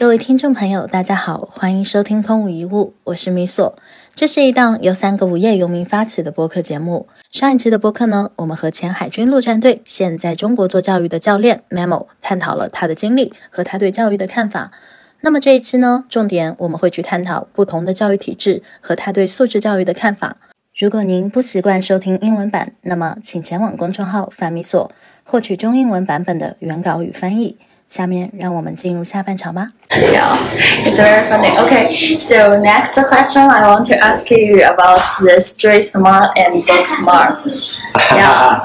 各位听众朋友大家好，欢迎收听空无一物，我是米索。这是一档由3个无业游民发起的播客节目。上一期的播客呢，我们和前海军陆战队现在中国做教育的教练 Memo 探讨了他的经历和他对教育的看法。那么这一期呢，重点我们会去探讨不同的教育体制和他对素质教育的看法。如果您不习惯收听英文版，那么请前往公众号法米索获取中英文版本的原稿与翻译。下面让我们进入下半场吧。Yeah, it's very funny. Okay, so next question I want to ask you about the street smart and book smart. Yeah,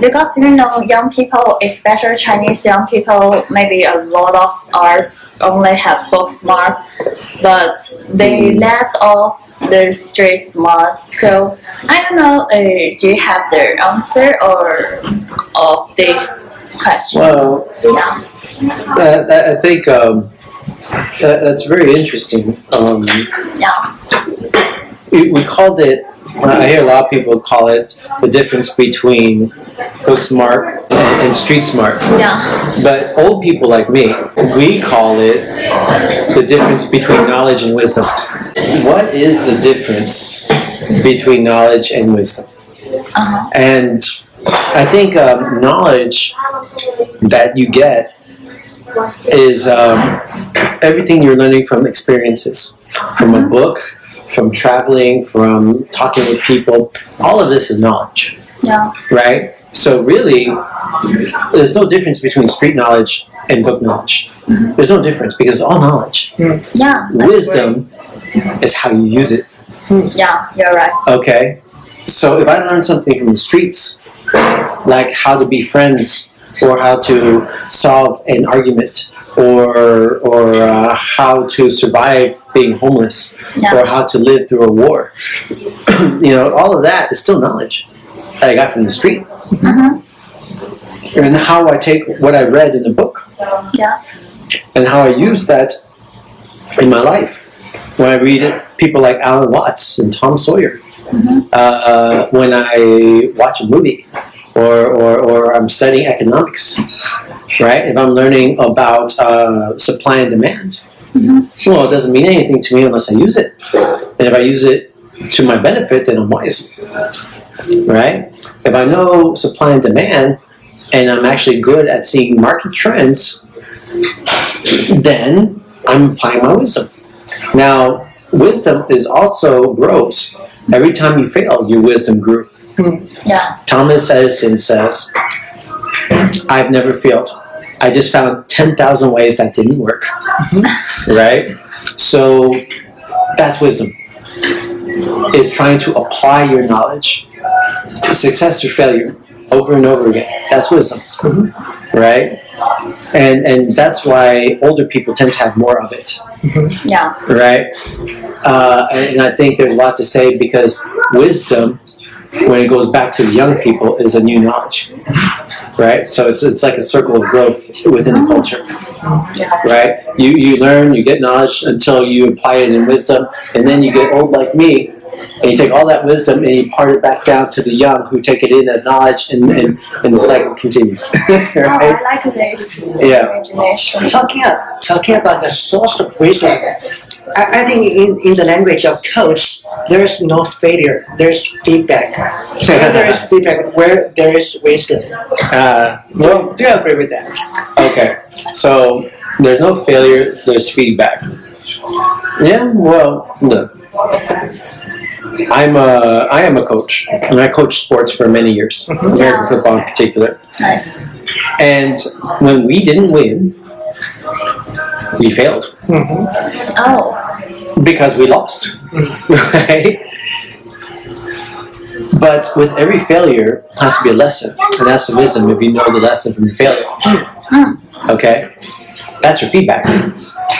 because you know young people, especially Chinese young people, maybe a lot of ours only have book smart, but they lack of the street smart. So I don't know, do you have the answer or of this question? Well, yeah. I think that's very interesting. We called it, I hear a lot of people call it the difference between book smart and street smart. Yeah. But old people like me, we call it the difference between knowledge and wisdom. What is the difference between knowledge and wisdom? Uh-huh. And I think knowledge that you get is everything you're learning from experiences, from a book, from traveling, from talking with people. All of this is knowledge, yeah. Right? So really, there's no difference between street knowledge and book knowledge. Mm-hmm. There's no difference because it's all knowledge. Yeah. Wisdom is how you use it. Yeah, you're right. Okay. So if I learn something from the streets, like how to be friends, or how to solve an argument, or how to survive being homeless, yeah, or how to live through a war. You know, all of that is still knowledge that I got from the street. Mm-hmm. And how I take what I read in the book, yeah, and how I use that in my life. When I read it, people like Alan Watts and Tom Sawyer, mm-hmm, when I watch a movie, or I'm studying economics, right? If I'm learning about supply and demand, mm-hmm, well, it doesn't mean anything to me unless I use it. And if I use it to my benefit, then I'm wise, right? If I know supply and demand, and I'm actually good at seeing market trends, then I'm applying my wisdom. Now, wisdom is also grows. Every time you fail, your wisdom grew. Yeah. Thomas Edison says, I've never failed. I just found 10,000 ways that didn't work. Right? So that's wisdom. It's trying to apply your knowledge, success or failure, over and over again. That's wisdom. Mm-hmm. Right? And that's why older people tend to have more of it. Yeah. Right? And I think there's a lot to say because wisdom, when it goes back to the young people, is a new knowledge, right? So it's like a circle of growth within the culture, right? You learn, you get knowledge until you apply it in wisdom, and then you get old like me, and you take all that wisdom and you part it back down to the young who take it in as knowledge, and the cycle continues. Right? Oh, I like this. Yeah. Talking about the source of wisdom, I think in the language of coach, there is no failure. There is feedback. Where there is feedback, where there is wisdom. Well, do you agree with that? Okay. So there's no failure. There's feedback. Yeah. Well, no. I am a coach, and I coached sports for many years, American football in particular. Nice. And when we didn't win, we failed. Mm-hmm. Oh. Because we lost, right? But with every failure has to be a lesson, and that's the wisdom if you know the lesson from the failure. Okay? That's your feedback.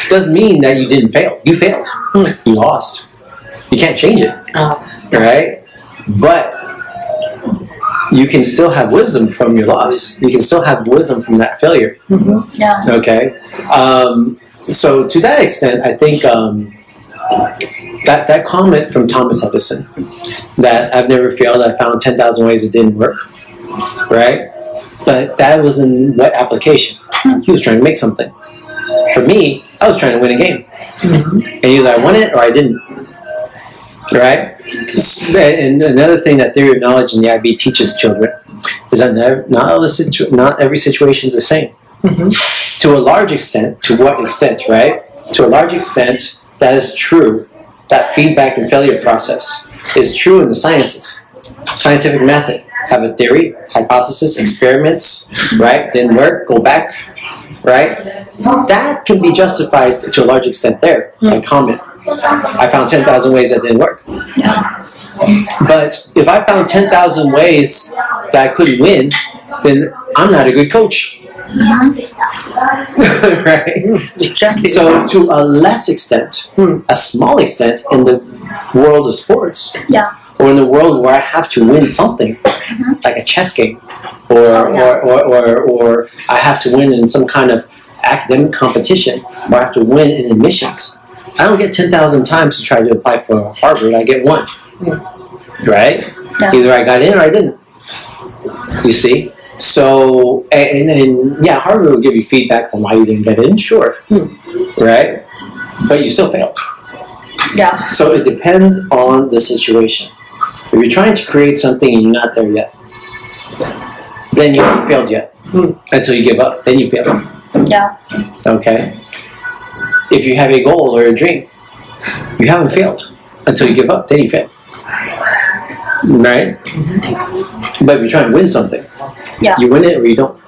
Doesn't mean that you didn't fail. You failed. You lost. You can't change it, right? But you can still have wisdom from your loss. You can still have wisdom from that failure. Mm-hmm. Yeah. Okay. So to that extent, I think that comment from Thomas Edison, that I've never failed, I found 10,000 ways it didn't work, right? But that was in what application? He was trying to make something. For me, I was trying to win a game. And either I won it or I didn't. Right? And another thing that theory of knowledge in the IB teaches children is that not every situation is the same. Mm-hmm. To a large extent, to what extent, right? To a large extent, that is true. That feedback and failure process is true in the sciences. Scientific method. Have a theory, hypothesis, experiments, right? Didn't work, go back, right? That can be justified to a large extent there. I comment. I found 10,000 ways that didn't work. But if I found 10,000 ways that I couldn't win, then I'm not a good coach. Right? Exactly. So to a less extent, a small extent in the world of sports, or in the world where I have to win something, like a chess game, or I have to win in some kind of academic competition, or I have to win in admissions. I don't get 10,000 times to try to apply for Harvard. I get one, right? Yeah. Either I got in or I didn't. You see? So, and yeah, Harvard will give you feedback on why you didn't get in, sure, right? But you still failed. Yeah. So it depends on the situation. If you're trying to create something and you're not there yet, then you haven't failed yet. Until you give up, then you fail. Yeah. Okay. If you have a goal or a dream, you haven't failed until you give up, then you fail. Right? Mm-hmm. But if you're trying to win something, you win it or you don't.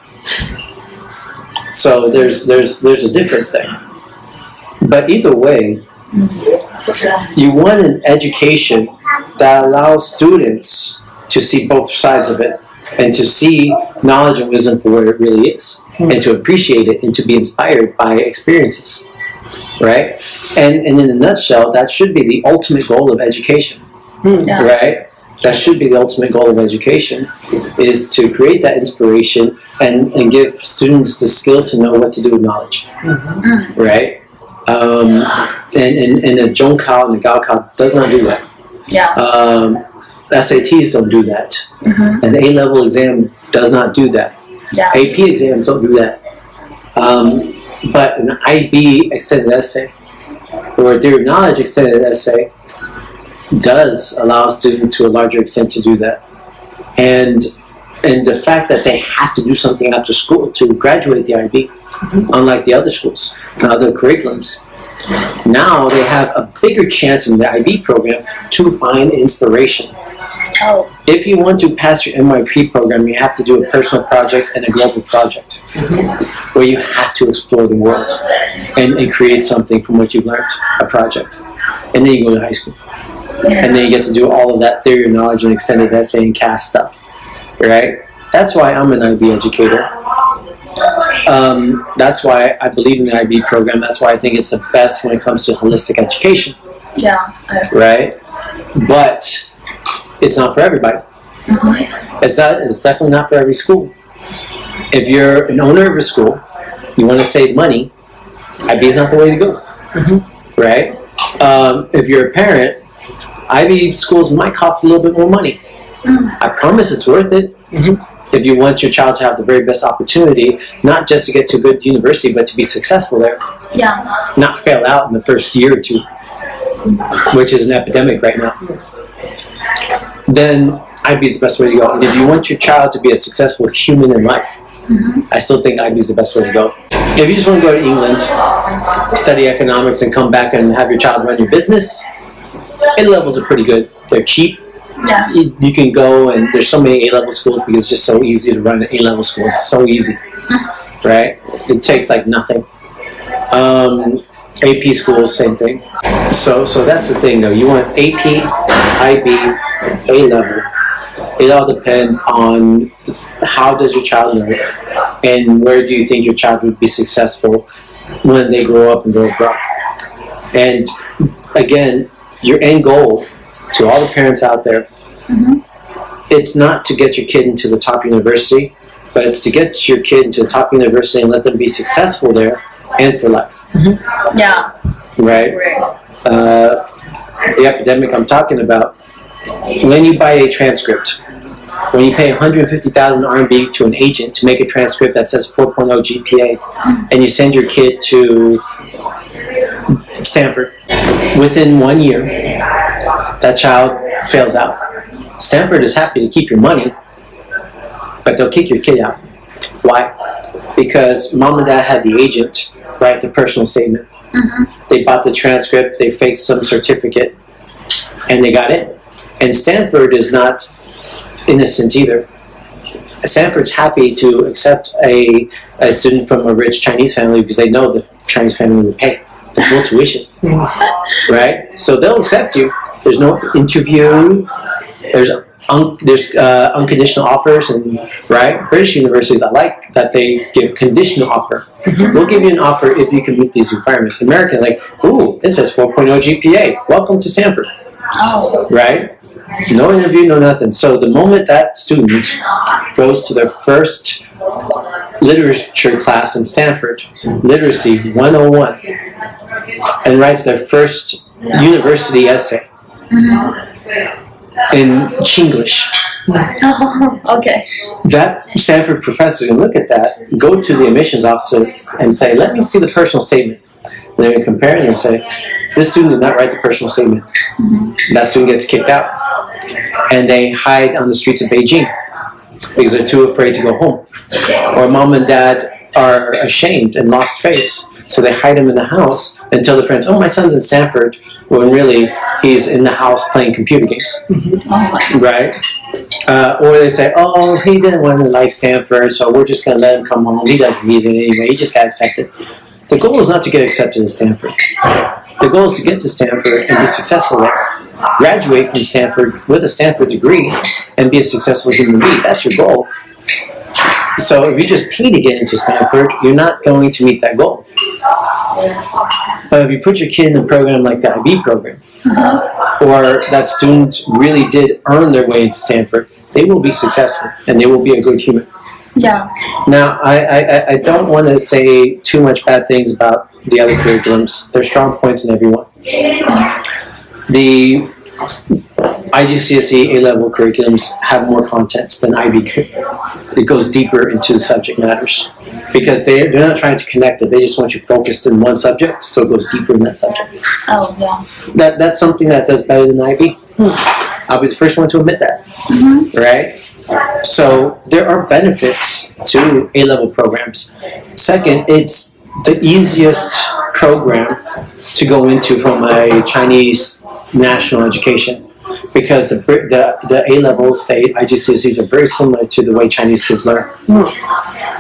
So there's a difference there. But either way, you want an education that allows students to see both sides of it and to see knowledge and wisdom for what it really is, and to appreciate it and to be inspired by experiences. Right? And in a nutshell, that should be the ultimate goal of education. Right? That should be the ultimate goal of education, is to create that inspiration and give students the skill to know what to do with knowledge. Right? And the Zhong Kao and the Gao Kao does not do that. SATs don't do that. And the A-level exam does not do that. AP exams don't do that. But an IB extended essay or a theory of knowledge extended essay does allow a student to a larger extent to do that. And the fact that they have to do something after school to graduate the IB, unlike the other schools and other curriculums, now they have a bigger chance in the IB program to find inspiration. If you want to pass your MYP program, you have to do a personal project and a global project where you have to explore the world and create something from what you've learned, a project. And then you go to high school. And then you get to do all of that theory of knowledge and extended essay and CAS stuff. Right? That's why I'm an IB educator. That's why I believe in the IB program. That's why I think it's the best when it comes to holistic education. Right? But it's not for everybody. It's definitely not for every school. If you're an owner of a school, you want to save money, IB is not the way to go. Right? If you're a parent, IB schools might cost a little bit more money. I promise it's worth it. If you want your child to have the very best opportunity, not just to get to a good university, but to be successful there. Not fail out in the first year or two, which is an epidemic right now. Then IB is the best way to go. And if you want your child to be a successful human in life, I still think IB is the best way to go. If you just want to go to England, study economics, and come back and have your child run your business, A-levels are pretty good. They're cheap. You can go, and there's so many A-level schools because it's just so easy to run an A-level school. It's so easy, right? It takes like nothing. AP schools, same thing. So that's the thing, though. You want AP, IB, A-level. It all depends on how does your child learn and where do you think your child would be successful when they grow up and go abroad. And again, your end goal to all the parents out there, it's not to get your kid into the top university, but it's to get your kid into the top university and let them be successful there and for life. Right? The epidemic I'm talking about, when you buy a transcript, when you pay 150,000 RMB to an agent to make a transcript that says 4.0 GPA, and you send your kid to Stanford, within 1 year, that child fails out. Stanford is happy to keep your money, but they'll kick your kid out. Why? Because mom and dad had the agent write the personal statement. Mm-hmm. They bought the transcript, they faked some certificate, and they got in. And Stanford is not innocent either. Stanford's happy to accept a student from a rich Chinese family because they know the Chinese family will pay. There's no tuition, right? So they'll accept you. There's no interview. There's unconditional offers, and right? British universities, I like that they give conditional offer. Mm-hmm. We'll give you an offer if you can meet these requirements. Americans like, ooh, it says 4.0 GPA. Welcome to Stanford. Oh. Right? No interview, no nothing. So the moment that student goes to their first literature class in Stanford, Literacy 101, and writes their first university essay in Chinglish. Oh, okay. That Stanford professor can look at that, go to the admissions office and say, let me see the personal statement. And they're going to compare it and say, this student did not write the personal statement. Mm-hmm. That student gets kicked out. And they hide on the streets of Beijing because they're too afraid to go home. Or mom and dad are ashamed and lost face, so they hide him in the house and tell the friends, oh, my son's in Stanford, when really he's in the house playing computer games. Mm-hmm. Right? Or they say, oh, he didn't want to like Stanford, so we're just going to let him come home. He doesn't need it anyway. He just got accepted. The goal is not to get accepted at Stanford. The goal is to get to Stanford and be successful there. Graduate from Stanford with a Stanford degree and be a successful human being. That's your goal. So if you just pay to get into Stanford, you're not going to meet that goal. But if you put your kid in a program like the IB program, or that students really did earn their way into Stanford, they will be successful and they will be a good human. Yeah. Now, I don't want to say too much bad things about the other curriculums. There's strong points in every one. The IGCSE A-level curriculums have more contents than IB. It goes deeper into the subject matters because they're not trying to connect it. They just want you focused in one subject, so it goes deeper in that subject. Oh, yeah. That's something that does better than IB. Hmm. I'll be the first one to admit that, mm-hmm. right? So there are benefits to A-level programs. Second, it's the easiest program to go into from a Chinese national education because the A-levels, the IGCSEs are very similar to the way Chinese kids learn.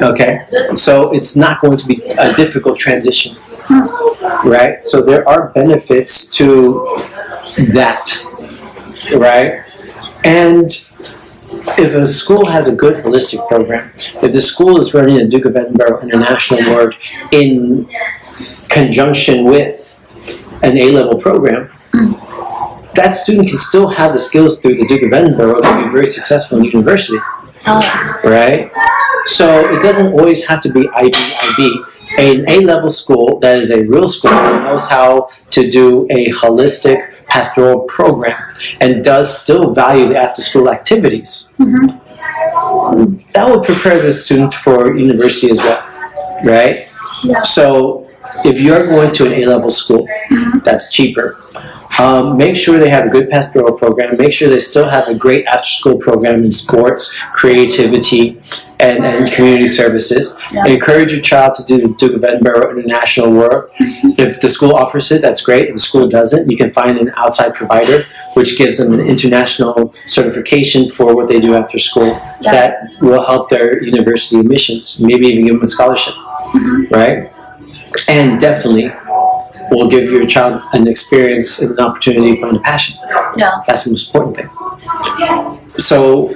Okay, so it's not going to be a difficult transition, right? So there are benefits to that, right? And if a school has a good holistic program, if the school is running a Duke of Edinburgh International Award in conjunction with an A-level program, that student can still have the skills through the Duke of Edinburgh to be very successful in university, right? So it doesn't always have to be IB. An A-level school that is a real school that knows how to do a holistic pastoral program and does still value the after-school activities, that would prepare the student for university as well, right? Yeah. So if you're going to an A-level school that's cheaper, make sure they have a good pastoral program, make sure they still have a great after-school program in sports, creativity, and community services. Yeah. Encourage your child to do the Duke of Edinburgh International Award. If the school offers it, that's great. If the school doesn't, you can find an outside provider, which gives them an international certification for what they do after school. Yeah. That will help their university admissions, maybe even give them a scholarship, right? And definitely will give your child an experience and an opportunity to find a passion. Yeah. That's the most important thing. So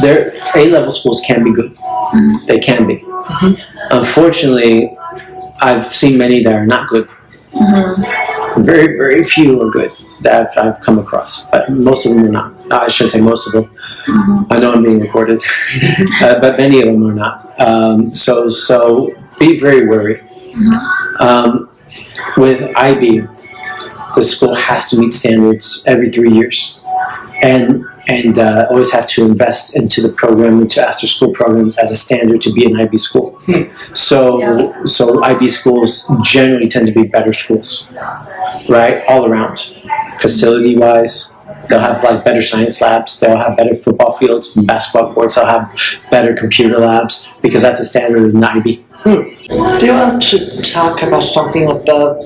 their A-level schools can be good. They can be. Unfortunately, I've seen many that are not good. Very, very few are good that I've come across, but most of them are not. I shouldn't say most of them. I know I'm being recorded, but many of them are not. So be very wary. With IB, the school has to meet standards every 3 years. And and always have to invest into the program, into after-school programs as a standard to be an IB school. So, yeah. So IB schools generally tend to be better schools, right? All around, facility-wise. They'll have like better science labs, they'll have better football fields, basketball courts, they'll have better computer labs, because that's a standard in IB. Do you want to talk about something about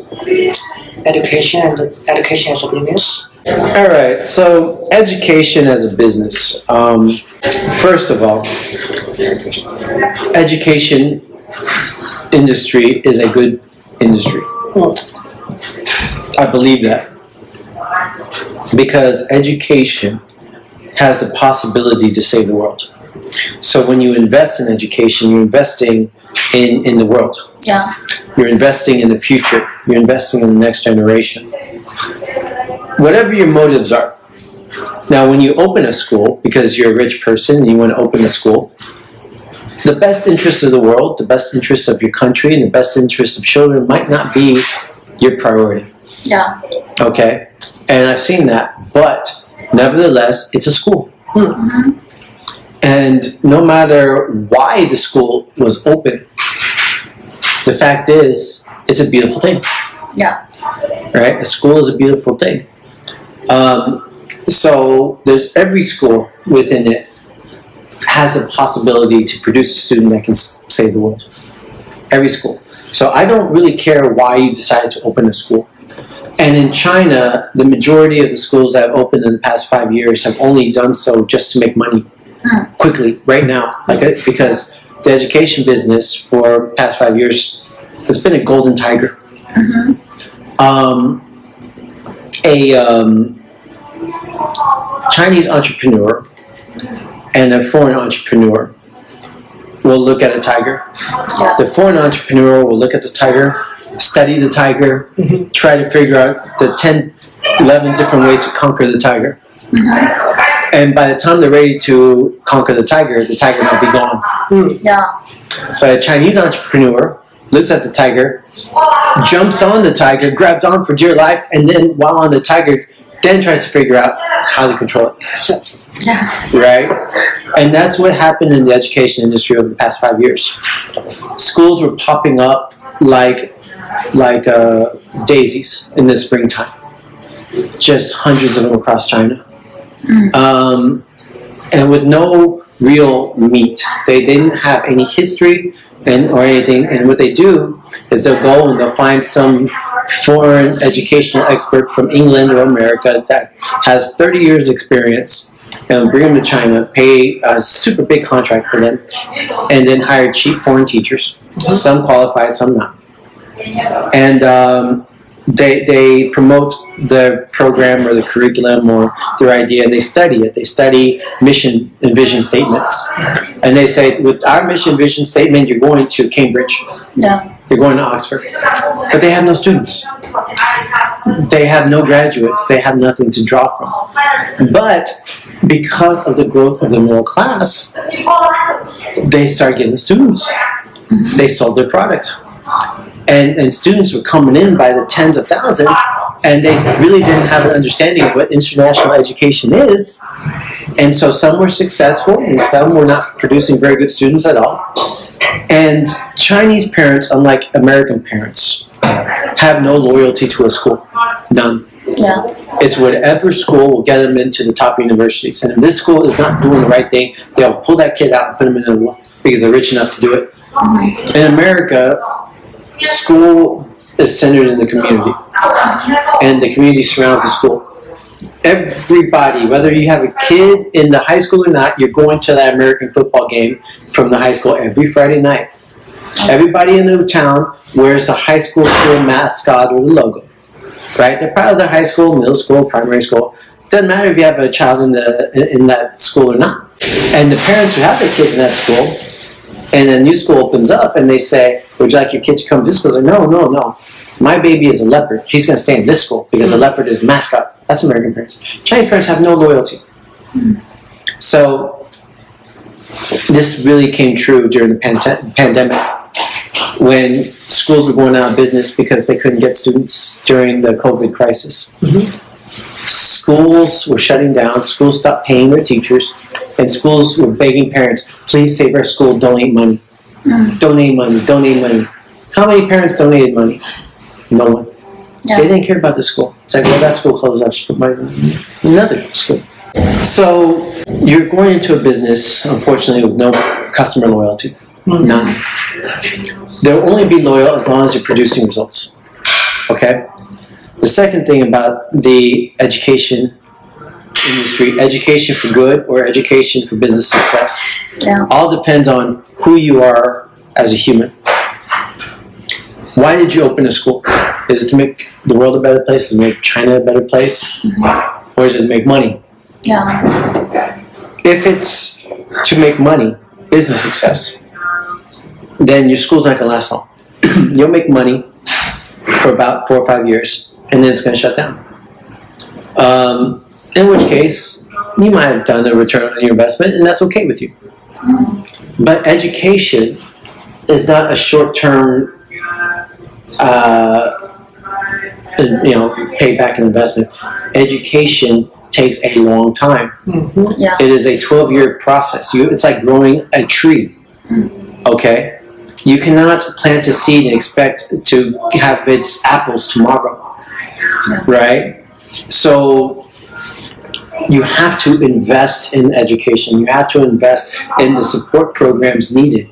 education and education as a business? All right, so education as a business. First of all, education industry is a good industry. I believe that. Because education has the possibility to save the world. So when you invest in education, you're investing in the world. Yeah. You're investing in the future. You're investing in the next generation. Whatever your motives are. Now, when you open a school, because you're a rich person and you want to open a school, the best interest of the world, the best interest of your country, and the best interest of children might not be your priority. Yeah. Okay? And I've seen that, but nevertheless, it's a school. Mm-hmm. And no matter why the school was open, the fact is, it's a beautiful thing. Yeah. Right? A school is a beautiful thing. So there's every school within it has the possibility to produce a student that can save the world. Every school. So I don't really care why you decided to open a school. And in China, the majority of the schools that have opened in the past 5 years have only done so just to make money quickly, right now. Like, because the education business for the past 5 years has been a golden tiger. Mm-hmm. Chinese entrepreneur and a foreign entrepreneur will look at a tiger. Yeah. The foreign entrepreneur will look at the tiger, study the tiger, try to figure out the 10, 11 different ways to conquer the tiger. Mm-hmm. And by the time they're ready to conquer the tiger might be gone. Mm. Yeah. So a Chinese entrepreneur looks at the tiger, jumps on the tiger, grabs on for dear life, and then while on the tiger, then tries to figure out how to control it. Yeah. Right? And that's what happened in the education industry over the past 5 years. Schools were popping up like daisies in the springtime. Just hundreds of them across China. Mm. And with no real meat. They didn't have any history or anything. And what they do is they'll go and they'll find some foreign educational expert from England or America that has 30 years experience and bring them to China, pay a super big contract for them, and then hire cheap foreign teachers, some qualified, some not. And they promote the program or the curriculum or their idea, and they study it. They study mission and vision statements. And they say, with our mission vision statement, you're going to Cambridge. Yeah. You're going to Oxford. But they have no students. They have no graduates. They have nothing to draw from. But because of the growth of the middle class, they start getting students. They sold their product. And students were coming in by the tens of thousands, and they really didn't have an understanding of what international education is. And so some were successful, and some were not producing very good students at all. And Chinese parents, unlike American parents, have no loyalty to a school. None. Yeah. It's whatever school will get them into the top universities. And if this school is not doing the right thing, they'll pull that kid out and put him in the wall because they're rich enough to do it. In America, school is centered in the community, and the community surrounds the school. Everybody, whether you have a kid in the high school or not, you're going to that American football game from the high school every Friday night. Everybody in the town wears the high school mascot or the logo, right? They're part of the high school, middle school, primary school. Doesn't matter if you have a child in that school or not. And the parents who have their kids in that school, and a new school opens up, and they say, would you like your kids to come to this school? It's like, no. My baby is a leopard. He's going to stay in this school because a leopard is the mascot. That's American parents. Chinese parents have no loyalty. So this really came true during the pandemic when schools were going out of business because they couldn't get students during the COVID crisis. Mm-hmm. Schools were shutting down, schools stopped paying their teachers, and schools were begging parents, please save our school, donate money. Donate money, donate money. How many parents donated money? No one. Yeah. They didn't care about the school. It's like, well, that school closes, I should put my another school. So you're going into a business, unfortunately, with no customer loyalty. None. They'll only be loyal as long as you're producing results. Okay? The second thing about the education industry, education for good or education for business success, all depends on who you are as a human. Why did you open a school? Is it to make the world a better place? Is it to make China a better place? Mm-hmm. Or is it to make money? Yeah. If it's to make money, business success, then your school's not going to last long. You'll make money for about 4 or 5 years, and then it's going to shut down. In which case, you might have done a return on your investment, and that's okay with you. Mm-hmm. But education is not a short-term payback and investment. Education takes a long time. Mm-hmm. Yeah. It is a 12-year process. It's like growing a tree. Mm. Okay? You cannot plant a seed and expect to have its apples tomorrow. Yeah. Right? So you have to invest in education. You have to invest in the support programs needed.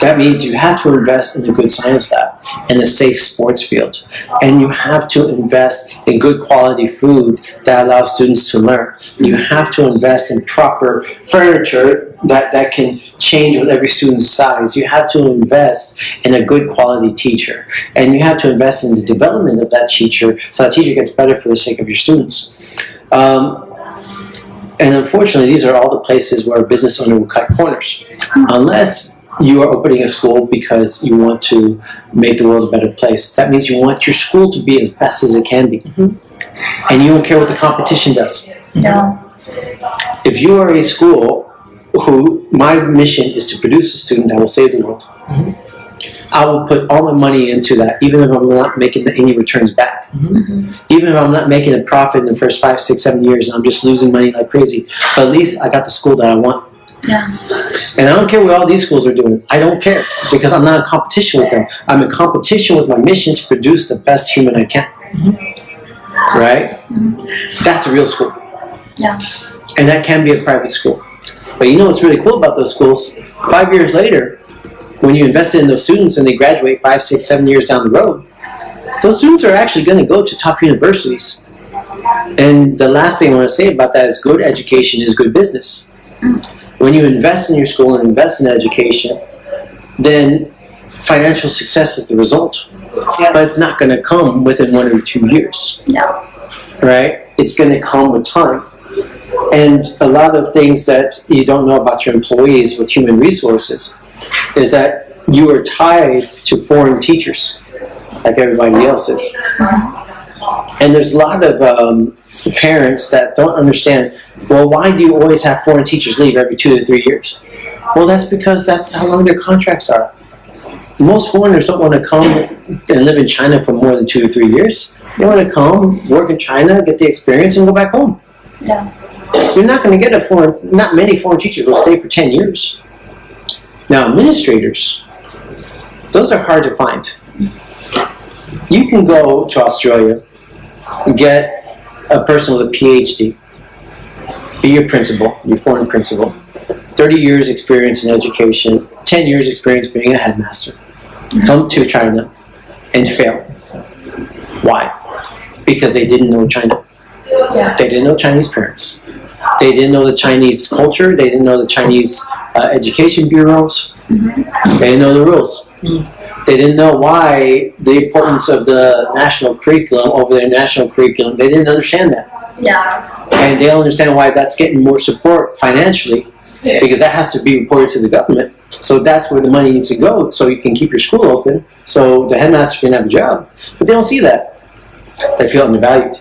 That means you have to invest in a good science lab and a safe sports field. And you have to invest in good quality food that allows students to learn. You have to invest in proper furniture that can change with every student's size. You have to invest in a good quality teacher. And you have to invest in the development of that teacher so that teacher gets better for the sake of your students. And unfortunately, these are all the places where a business owner will cut corners. Unless you are opening a school because you want to make the world a better place. That means you want your school to be as best as it can be. Mm-hmm. And you don't care what the competition does. No. If you are a school who, my mission is to produce a student that will save the world, mm-hmm. I will put all my money into that, even if I'm not making any returns back. Mm-hmm. Even if I'm not making a profit in the first 5, 6, 7 years and I'm just losing money like crazy, but at least I got the school that I want. Yeah. And I don't care what all these schools are doing. I don't care because I'm not in competition with them. I'm in competition with my mission to produce the best human I can. Mm-hmm. Right? Mm-hmm. That's a real school. Yeah. And that can be a private school. But you know what's really cool about those schools? 5 years later, when you invested in those students and they graduate 5, 6, 7 years down the road, those students are actually going to go to top universities. And the last thing I want to say about that is good education is good business. Mm-hmm. When you invest in your school and invest in education, then financial success is the result. Yeah. But it's not going to come within 1 or 2 years. No. Right? It's going to come with time. And a lot of things that you don't know about your employees with human resources is that you are tied to foreign teachers, like everybody else is. And there's a lot of parents that don't understand, well, why do you always have foreign teachers leave every 2 to 3 years? Well, that's because that's how long their contracts are. Most foreigners don't want to come and live in China for more than 2 or 3 years. They want to come, work in China, get the experience, and go back home. Yeah. You're not going to get not many foreign teachers will stay for 10 years. Now, administrators, those are hard to find. You can go to Australia, get a person with a PhD, be your principal, your foreign principal, 30 years experience in education, 10 years experience being a headmaster, come to China and fail. Why? Because they didn't know China. Yeah. They didn't know Chinese parents. They didn't know the Chinese culture. They didn't know the Chinese education bureaus. Mm-hmm. They didn't know the rules. Mm-hmm. They didn't know why the importance of the national curriculum over their national curriculum. They didn't understand that. Yeah. And they don't understand why that's getting more support financially, because that has to be reported to the government. So that's where the money needs to go, so you can keep your school open, so the headmaster can have a job. But they don't see that. They feel undervalued.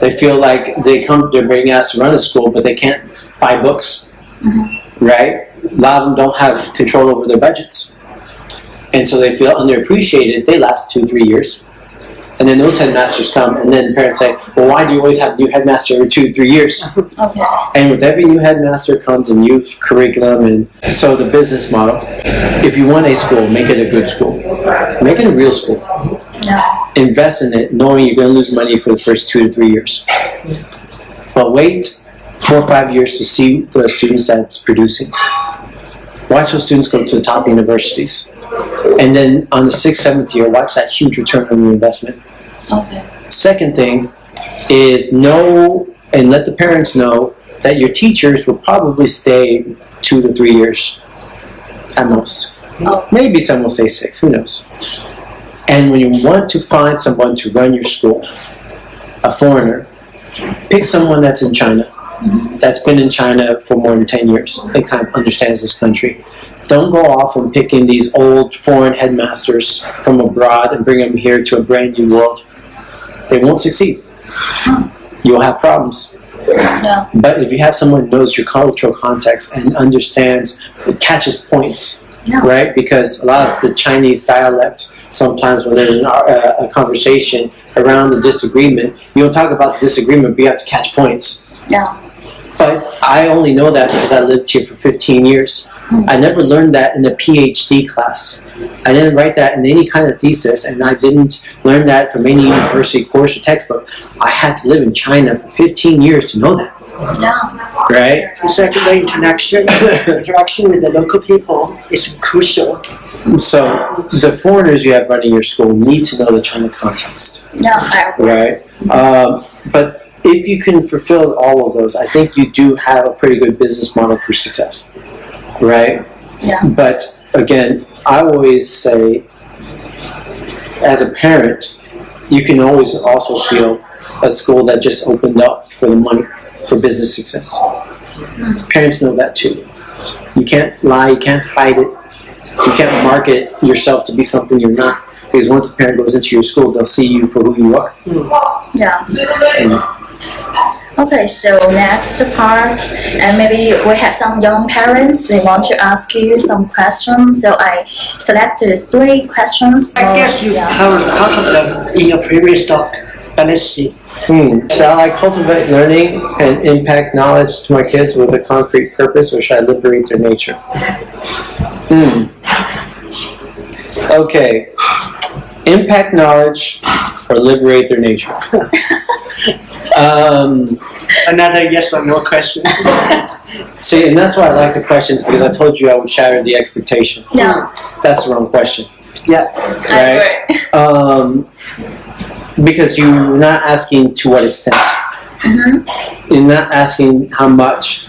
They feel like they're being asked to run a school, but they can't buy books, mm-hmm. right? A lot of them don't have control over their budgets. And so they feel underappreciated. They last 2, 3 years. and then those headmasters come, and then the parents say, well, why do you always have a new headmaster every 2 to 3 years? Okay. And with every new headmaster comes a new curriculum, and so the business model, if you want a school, make it a good school. Make it a real school. Yeah. Invest in it, knowing you're going to lose money for the first 2 to 3 years. But wait 4 or 5 years to see the students that's producing. Watch those students go to the top universities. And then on the 6th, 7th year, watch that huge return on your investment. Okay. Second thing is know and let the parents know that your teachers will probably stay 2 to 3 years at most. Oh. Maybe some will stay 6, who knows. And when you want to find someone to run your school, a foreigner, pick someone that's in China, that's been in China for more than 10 years, that kind of understands this country. Don't go off on picking these old foreign headmasters from abroad and bring them here to a brand new world. They won't succeed. You'll have problems. Yeah. But if you have someone who knows your cultural context and understands, catches points, yeah. Right? Because a lot of the Chinese dialect, sometimes when there's a conversation around the disagreement, you don't talk about the disagreement, but you have to catch points. Yeah. But I only know that because I lived here for 15 years. I never learned that in a PhD class. I didn't write that in any kind of thesis, and I didn't learn that from any university course or textbook. I had to live in China for 15 years to know that. Yeah. Right? Secondly, interaction with the local people is crucial. So the foreigners you have running your school need to know the China context. Yeah. Right? But if you can fulfill all of those, I think you do have a pretty good business model for success. Right? Yeah. But again, I always say, as a parent, you can always also feel a school that just opened up for the money, for business success. Mm-hmm. Parents know that too. You can't lie, you can't hide it, you can't market yourself to be something you're not. Because once a parent goes into your school, they'll see you for who you are. Mm-hmm. Yeah. And, okay, so next part, and maybe we have some young parents, they want to ask you some questions, so I selected 3 questions. I guess you've covered half of them in your previous talk, but let's see. Shall I cultivate learning and impact knowledge to my kids with a concrete purpose, or should I liberate their nature? Okay, impact knowledge or liberate their nature. Another yes or no question. See, and that's why I like the questions, because I told you I would shatter the expectation. No. That's the wrong question. Yeah. Right? Because you're not asking to what extent. Mm-hmm. You're not asking how much.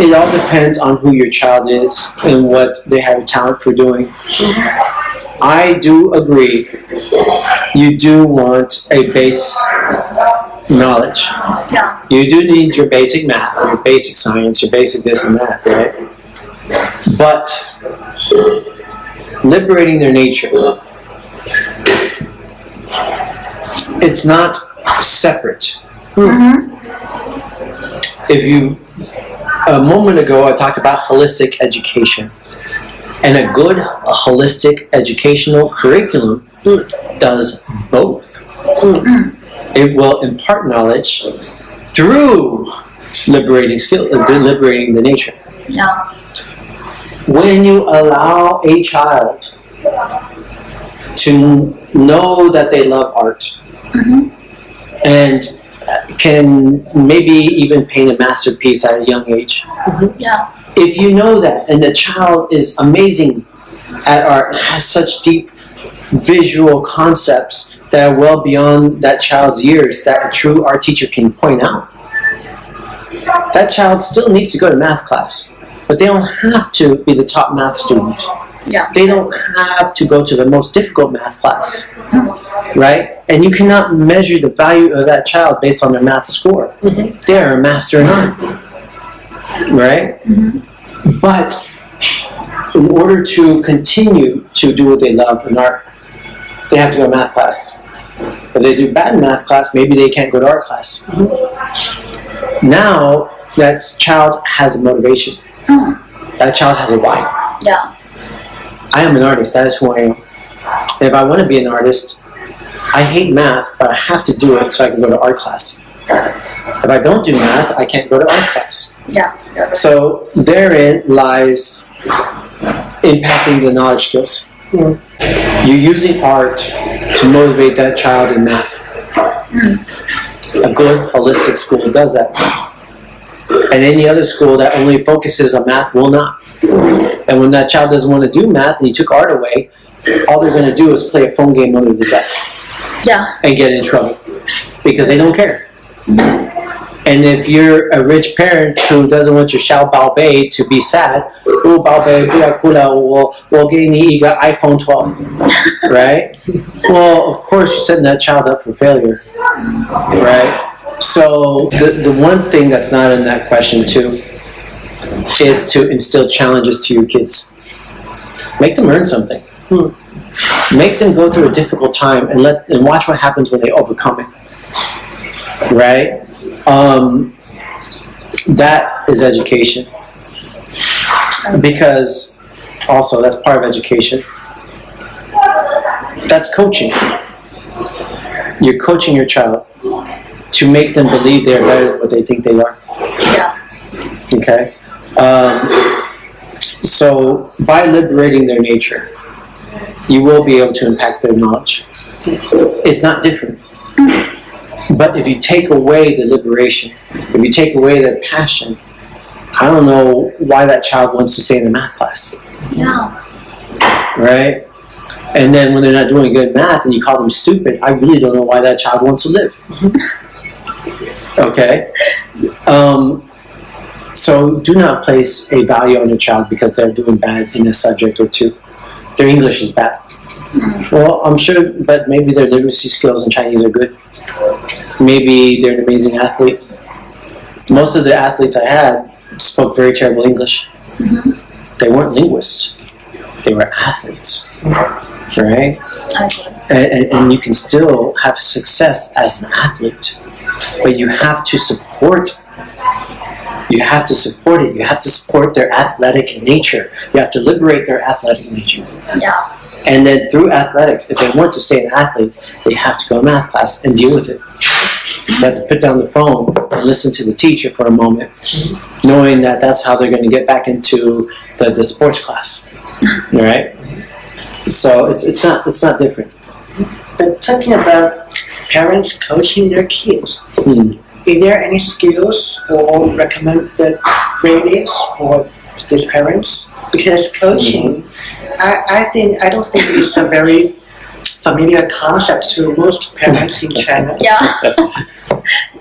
It all depends on who your child is and what they have a talent for doing. Mm-hmm. I do agree. You do want a base knowledge. Yeah. You do need your basic math, your basic science, your basic this and that, right? But liberating their nature, it's not separate. Mm-hmm. If you, a moment ago I talked about holistic education, and a good holistic educational curriculum does both. It will impart knowledge through liberating skill, liberating the nature. Yeah. When you allow a child to know that they love art, mm-hmm. and can maybe even paint a masterpiece at a young age, mm-hmm. yeah. If you know that, and the child is amazing at art and has such deep visual concepts that are well beyond that child's years that a true art teacher can point out, that child still needs to go to math class, but they don't have to be the top math student. Yeah. They don't have to go to the most difficult math class, right? And you cannot measure the value of that child based on their math score. Mm-hmm. They are a master in art, right? Mm-hmm. But in order to continue to do what they love in art, they have to go to math class. If they do bad in math class, maybe they can't go to art class. Mm-hmm. Now, that child has a motivation. Mm-hmm. That child has a why. Yeah. I am an artist. That is who I am. And if I want to be an artist, I hate math, but I have to do it so I can go to art class. If I don't do math, I can't go to art class. Yeah. So therein lies impacting the knowledge skills. Mm. You're using art to motivate that child in math. Mm. A good holistic school does that. And any other school that only focuses on math will not. And when that child doesn't want to do math and you took art away, all they're going to do is play a phone game under the desk. Yeah. And get in trouble because they don't care. And if you're a rich parent who doesn't want your Xiao Bao Bei to be sad, oh Bao Bei, we'll give you an iPhone 12, right? Well, of course you're setting that child up for failure, right? So the one thing that's not in that question too is to instill challenges to your kids. Make them learn something. Make them go through a difficult time and watch what happens when they overcome it. Right? That is education. Because also that's part of education. That's coaching. You're coaching your child to make them believe they're better than what they think they are. Yeah. Okay? So by liberating their nature, you will be able to impact their knowledge. It's not different. But if you take away the liberation, if you take away their passion, I don't know why that child wants to stay in a math class. Yeah. Right? And then when they're not doing good math and you call them stupid, I really don't know why that child wants to live. Okay? So do not place a value on your child because they're doing bad in a subject or two. Their English is bad. Well, I'm sure, but maybe their literacy skills in Chinese are good. Maybe they're an amazing athlete. Most of the athletes I had spoke very terrible English. They weren't linguists. They were athletes, right? And you can still have success as an athlete, but you have to support it. You have to support their athletic nature. You have to liberate their athletic nature. Yeah. And then through athletics, if they want to stay an athlete, they have to go to math class and deal with it. They have to put down the phone and listen to the teacher for a moment, knowing that that's how they're going to get back into the sports class. All right? So it's not different. But talking about parents coaching their kids, is there any skills or recommended grades for these parents? Because coaching, I don't think it's a very familiar concept to most parents in China. Yeah.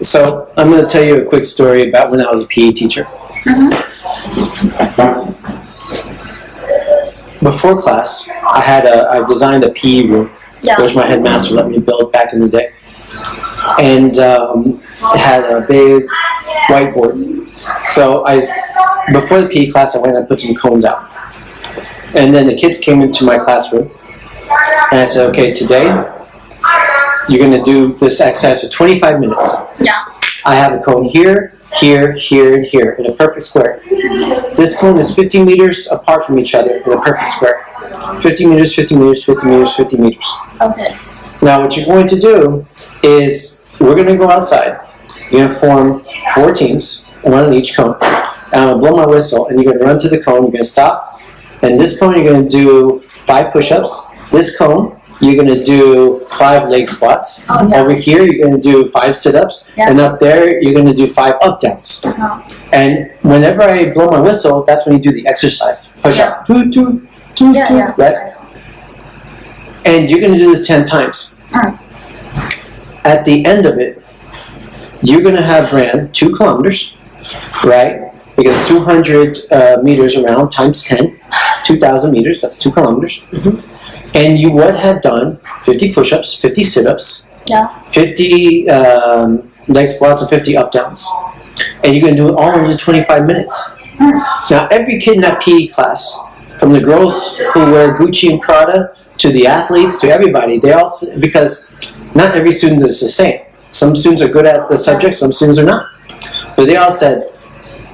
So I'm going to tell you a quick story about when I was a PE teacher. Before class, I designed a PE room, which my headmaster let me build back in the day, and it had a big whiteboard. So before the PE class, I went and put some cones out. And then the kids came into my classroom, and I said, okay, today you're going to do this exercise for 25 minutes. Yeah. I have a cone here, here, here, and here in a perfect square. This cone is 50 meters apart from each other in a perfect square. 50 meters, 50 meters, 50 meters, 50 meters. Okay. Now what you're going to do is we're going to go outside. You're going to form 4 teams, one on each cone. And I'm going to blow my whistle, and you're going to run to the cone. You're going to stop. And this cone, you're going to do 5 push-ups. This cone, you're going to do 5 leg squats. Oh, yeah. Over here, you're going to do 5 sit-ups. Yeah. And up there, you're going to do 5 up-downs. Uh-huh. And whenever I blow my whistle, that's when you do the exercise. Push-up. Yeah. Yeah. Right? And you're going to do this 10 times. At the end of it, you're going to have ran 2 kilometers, right? Because 200 meters around times 10, 2,000 meters, that's 2 kilometers. Mm-hmm. And you would have done 50 push-ups, 50 sit-ups, 50 leg squats, and 50 up-downs. And you're going to do it all under 25 minutes. Mm. Now, every kid in that PE class, from the girls who wear Gucci and Prada to the athletes to everybody, because not every student is the same. Some students are good at the subject, some students are not. But they all said,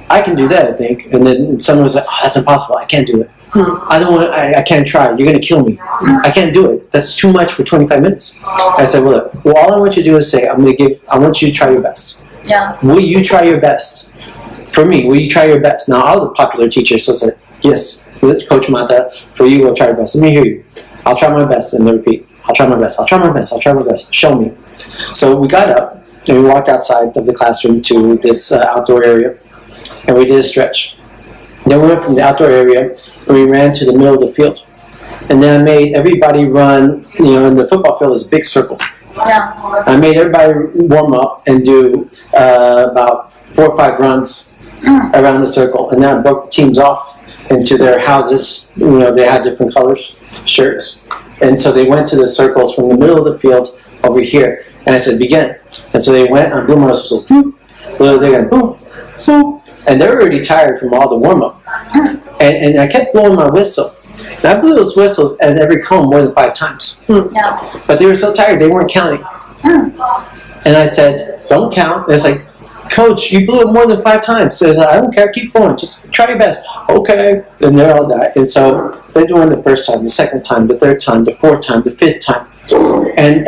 I can do that, I think. And then someone was like, oh, that's impossible, I can't do it. I don't want. I can't try. You're going to kill me. I can't do it. That's too much for 25 minutes. I said, well, look. Well, all I want you to do is say, I want you to try your best. Yeah. Will you try your best? For me, will you try your best? Now, I was a popular teacher, so I said, yes, Coach Mata. For you, we'll try your best. Let me hear you. I'll try my best, and they repeat. I'll try my best. I'll try my best. I'll try my best. Show me. So we got up and we walked outside of the classroom to this outdoor area, and we did a stretch. Then we went from the outdoor area and we ran to the middle of the field. And then I made everybody run, in the football field is a big circle. Yeah. I made everybody warm up and do about 4 or 5 runs around the circle. And then I broke the teams off into their houses. They had different colors, shirts. And so they went to the circles from the middle of the field over here. And I said, begin. And so they went on boom, whistle, boom, little they're going, boom, boom. And they were already tired from all the warm-up. And I kept blowing my whistle. And I blew those whistles at every cone more than 5 times. Yeah. But they were so tired, they weren't counting. And I said, don't count. And it's like, Coach, you blew it more than 5 times. So I said, I don't care, keep going. Just try your best. Okay. And they're all that. And so they're doing the first time, the second time, the third time, the fourth time, the fifth time. And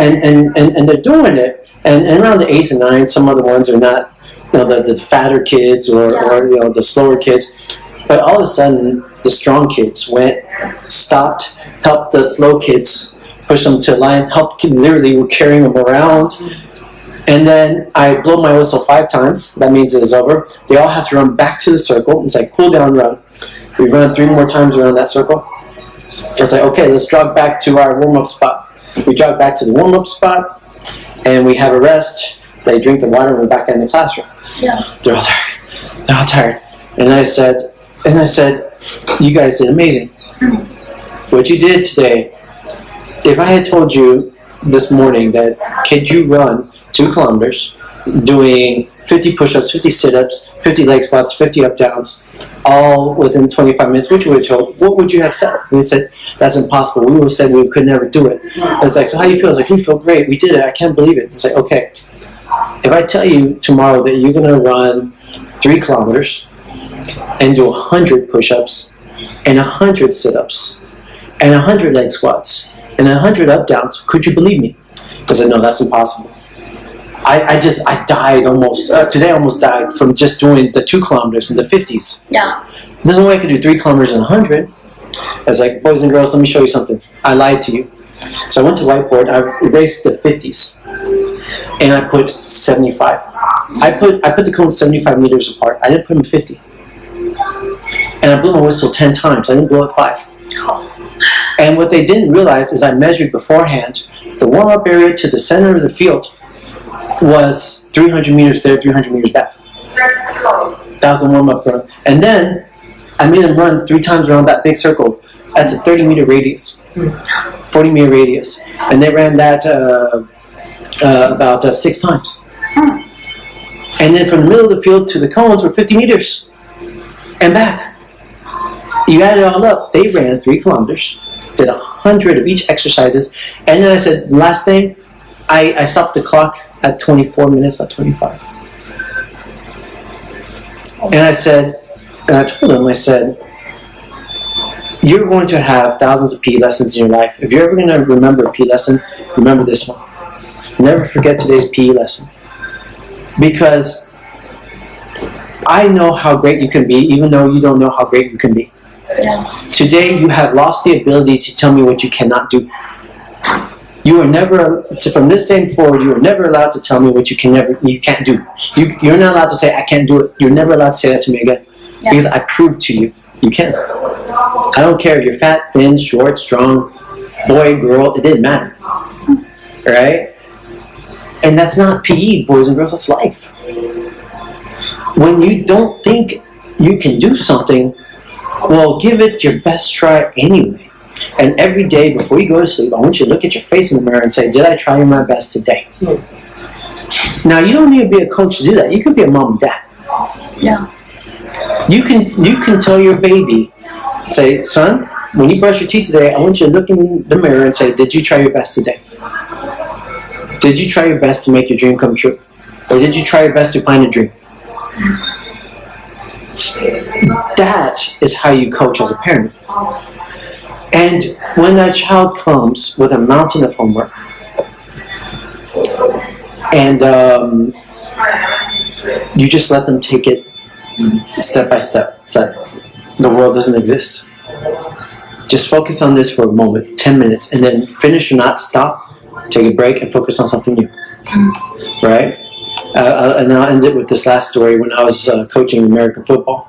they're doing it. And around the 8th and 9th, some other ones are not. The fatter kids or the slower kids, but all of a sudden the strong kids stopped, helped the slow kids, push them to a line, literally were carrying them around. And then I blow my whistle 5 times. That means it is over. They all have to run back to the circle. It's like cool down run. We run 3 more times around that circle. It's like, okay, let's jog back to our warm-up spot. We jog back to the warm-up spot and we have a rest. They drink the water and we're back in the classroom. Yeah. They're all tired. And I said, you guys did amazing. What you did today, if I had told you this morning that could you run 2 kilometers doing 50 push-ups, 50 sit-ups, 50 leg squats, 50 up-downs, all within 25 minutes, which we were told, what would you have said? And we said, that's impossible. We would have said we could never do it. I was like, so how do you feel? I was like, we feel great. We did it. I can't believe it. It's like, okay. If I tell you tomorrow that you're going to run 3 kilometers and do 100 push-ups and 100 sit-ups and 100 leg squats and 100 up-downs, could you believe me? I said, no, that's impossible. I died almost. Today I almost died from just doing the 2 kilometers in the 50s. Yeah. There's no way I could do 3 kilometers and 100. I was like, boys and girls, let me show you something. I lied to you. So I went to whiteboard. I erased the 50s. And I put 75. I put the cones 75 meters apart. I didn't put them 50. And I blew my whistle 10 times. I didn't blow it 5. And what they didn't realize is I measured beforehand. The warm-up area to the center of the field was 300 meters there, 300 meters back. That was the warm-up run. And then I made them run 3 times around that big circle. That's a 30-meter radius, 40-meter radius. And they ran that about 6 times. And then from the middle of the field to the cones were 50 meters and back. You add it all up. They ran 3 kilometers, did 100 of each exercises. And then I said, last thing, I stopped the clock at 24 minutes, not 25. And I said, and I told them, I said, you're going to have thousands of PE lessons in your life. If you're ever going to remember a PE lesson, remember this one. Never forget today's PE lesson, because I know how great you can be even though you don't know how great you can be. Yeah. Today you have lost the ability to tell me what you cannot do. You are never, from this day forward, you are never allowed to tell me what you can't do. You're not allowed to say, I can't do it. You're never allowed to say that to me again. Yeah. Because I proved to you, you can. I don't care if you're fat, thin, short, strong, boy, girl, it didn't matter. Right? And that's not PE, boys and girls, that's life. When you don't think you can do something, well, give it your best try anyway. And every day before you go to sleep, I want you to look at your face in the mirror and say, did I try my best today? Now, you don't need to be a coach to do that. You can be a mom and dad. Yeah. You can tell your baby, say, son, when you brush your teeth today, I want you to look in the mirror and say, did you try your best today? Did you try your best to make your dream come true? Or did you try your best to find a dream? that is how you coach as a parent. And when that child comes with a mountain of homework, and you just let them take it step by step. It's like the world doesn't exist. Just focus on this for a moment, 10 minutes, and then finish or not stop, take a break, and focus on something new, right? And I'll end it with this last story. When I was coaching American football,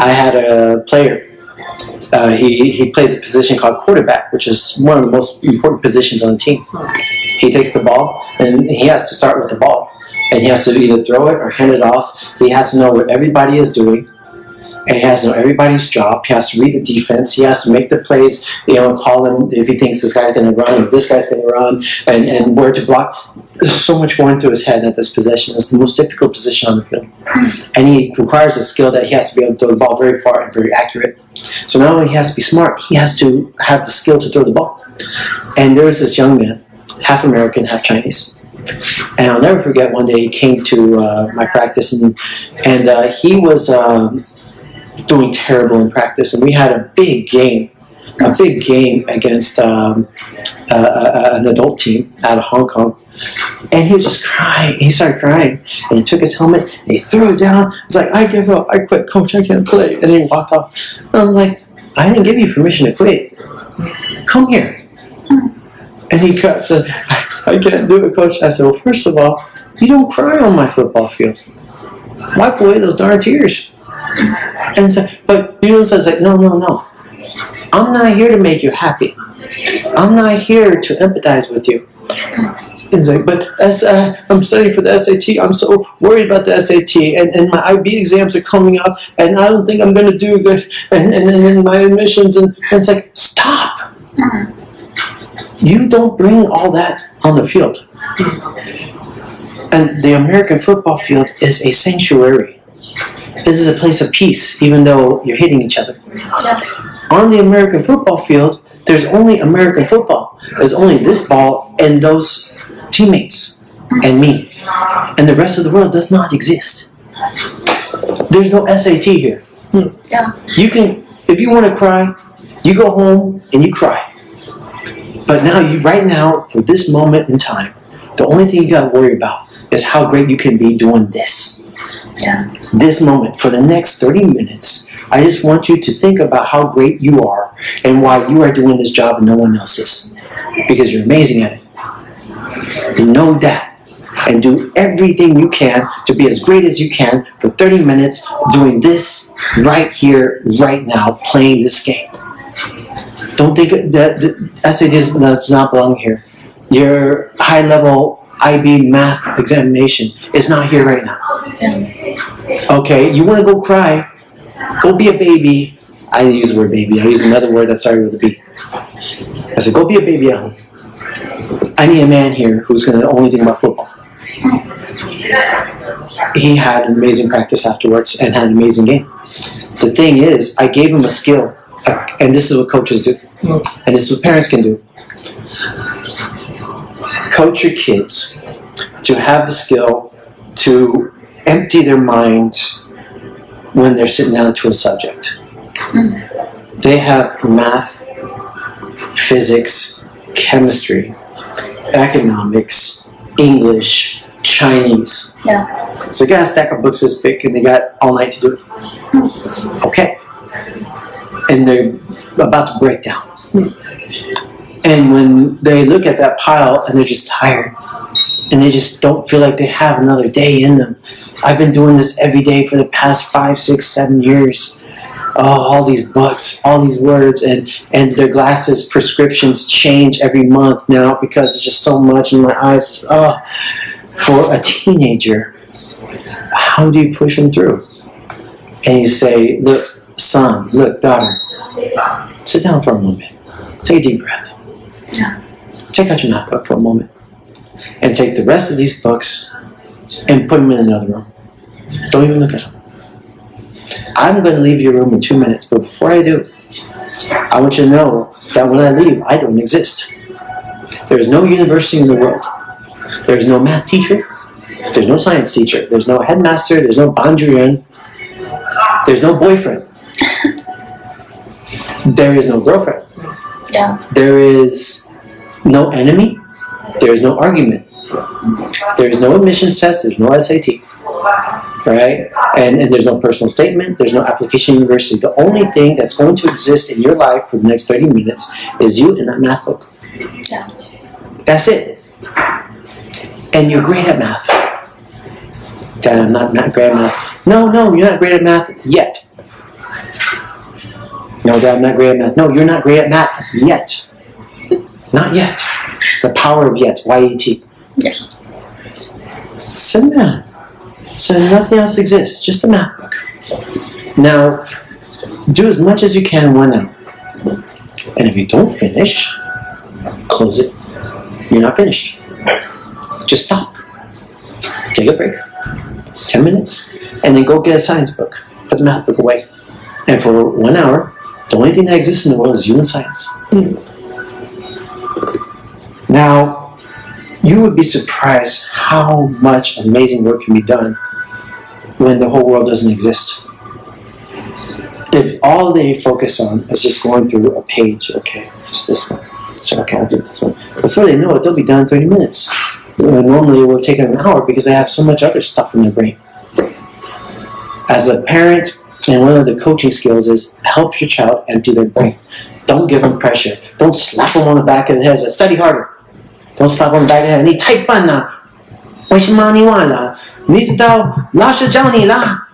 I had a player. He plays a position called quarterback, which is one of the most important positions on the team. He takes the ball, and he has to start with the ball. And he has to either throw it or hand it off. He has to know what everybody is doing. And he has to know everybody's job. He has to read the defense. He has to make the plays, you know, call him if he thinks this guy's going to run or this guy's going to run, and where to block. There's so much going through his head at this position. It's the most difficult position on the field. And he requires a skill that he has to be able to throw the ball very far and very accurate. So not only he has to be smart, he has to have the skill to throw the ball. And there was this young man, half American, half Chinese. And I'll never forget, one day he came to my practice, and he was doing terrible in practice, and we had a big game against an adult team out of Hong Kong, and he was just crying. He started crying, and he took his helmet and he threw it down. He's like, "I give up. I quit, coach. I can't play." And then he walked off. And I'm like, "I didn't give you permission to quit. Come here." And he kept saying, "I can't do it, coach." I said, "Well, first of all, you don't cry on my football field. Wipe away those darn tears." And so, but you know, so I was like, no. I'm not here to make you happy. I'm not here to empathize with you. It's like, but I'm studying for the SAT. I'm so worried about the SAT, and my IB exams are coming up, and I don't think I'm going to do good, and my admissions, and it's like, stop. You don't bring all that on the field. And the American football field is a sanctuary. This is a place of peace, even though you're hitting each other. Yeah. On the American football field, there's only American football. There's only this ball and those teammates and me. And the rest of the world does not exist. There's no SAT here. Yeah. You can, if you want to cry, you go home and you cry. But now, right now, for this moment in time, the only thing you got to worry about is how great you can be doing this. Yeah. This moment, for the next 30 minutes, I just want you to think about how great you are and why you are doing this job and no one else is. Because you're amazing at it. Know that. And do everything you can to be as great as you can for 30 minutes doing this right here, right now, playing this game. Don't think that the SAT does not belong here. Your high-level IB math examination is not here right now. Okay, you want to go cry, go be a baby. I didn't use the word baby. I used another word that started with a B. I said, go be a baby at home. I need a man here who's going to only think about football. He had an amazing practice afterwards and had an amazing game. The thing is, I gave him a skill, and this is what coaches do, and this is what parents can do. Coach your kids to have the skill to empty their mind when they're sitting down to a subject. They have math, physics, chemistry, economics, English, Chinese. Yeah. So you got a stack of books this thick, and they got all night to do it. Okay. And they're about to break down. And when they look at that pile and they're just tired and they just don't feel like they have another day in them. I've been doing this every day for the past 5, 6, 7 years. Oh, all these books, all these words, and their glasses prescriptions change every month now because it's just so much in my eyes. Oh, for a teenager, how do you push them through? And you say, look, son, look, daughter, sit down for a moment. Take a deep breath. Yeah. Take out your math book for a moment and take the rest of these books and put them in another room. Don't even look at them. I'm going to leave your room in 2 minutes, but before I do, I want you to know that when I leave, I don't exist. There's no university in the world. There's no math teacher. There's no science teacher. There's no headmaster. There's no bandurrian. There's no boyfriend. There is no girlfriend. Yeah. There is no enemy. There is no argument. There is no admissions test. There's no SAT. Right? And there's no personal statement. There's no application university. The only thing that's going to exist in your life for the next 30 minutes is you and that math book. Yeah. That's it. And you're great at math. Dad, I'm not great at math. No, you're not great at math yet. No, Dad, I'm not great at math. No, you're not great at math yet. Not yet. The power of yet. Y-E-T. Yeah. Sit down. So nothing else exists. Just the math book. Now, do as much as you can in 1 hour. And if you don't finish, close it. You're not finished. Just stop. Take a break. 10 minutes. And then go get a science book. Put the math book away. And for 1 hour, the only thing that exists in the world is you and science. Mm-hmm. Now, you would be surprised how much amazing work can be done when the whole world doesn't exist. If all they focus on is just going through a page, okay, just this one. So, okay, I'll do this one. Before they know it, they'll be done in 30 minutes. Normally it would take them an hour because they have so much other stuff in their brain. As a parent, and one of the coaching skills is help your child empty their brain. Don't give them pressure. Don't slap them on the back of the head and say, study harder. Don't slap them on the back of the head. 你太笨了，为什么你忘了？你知道老师教你啦。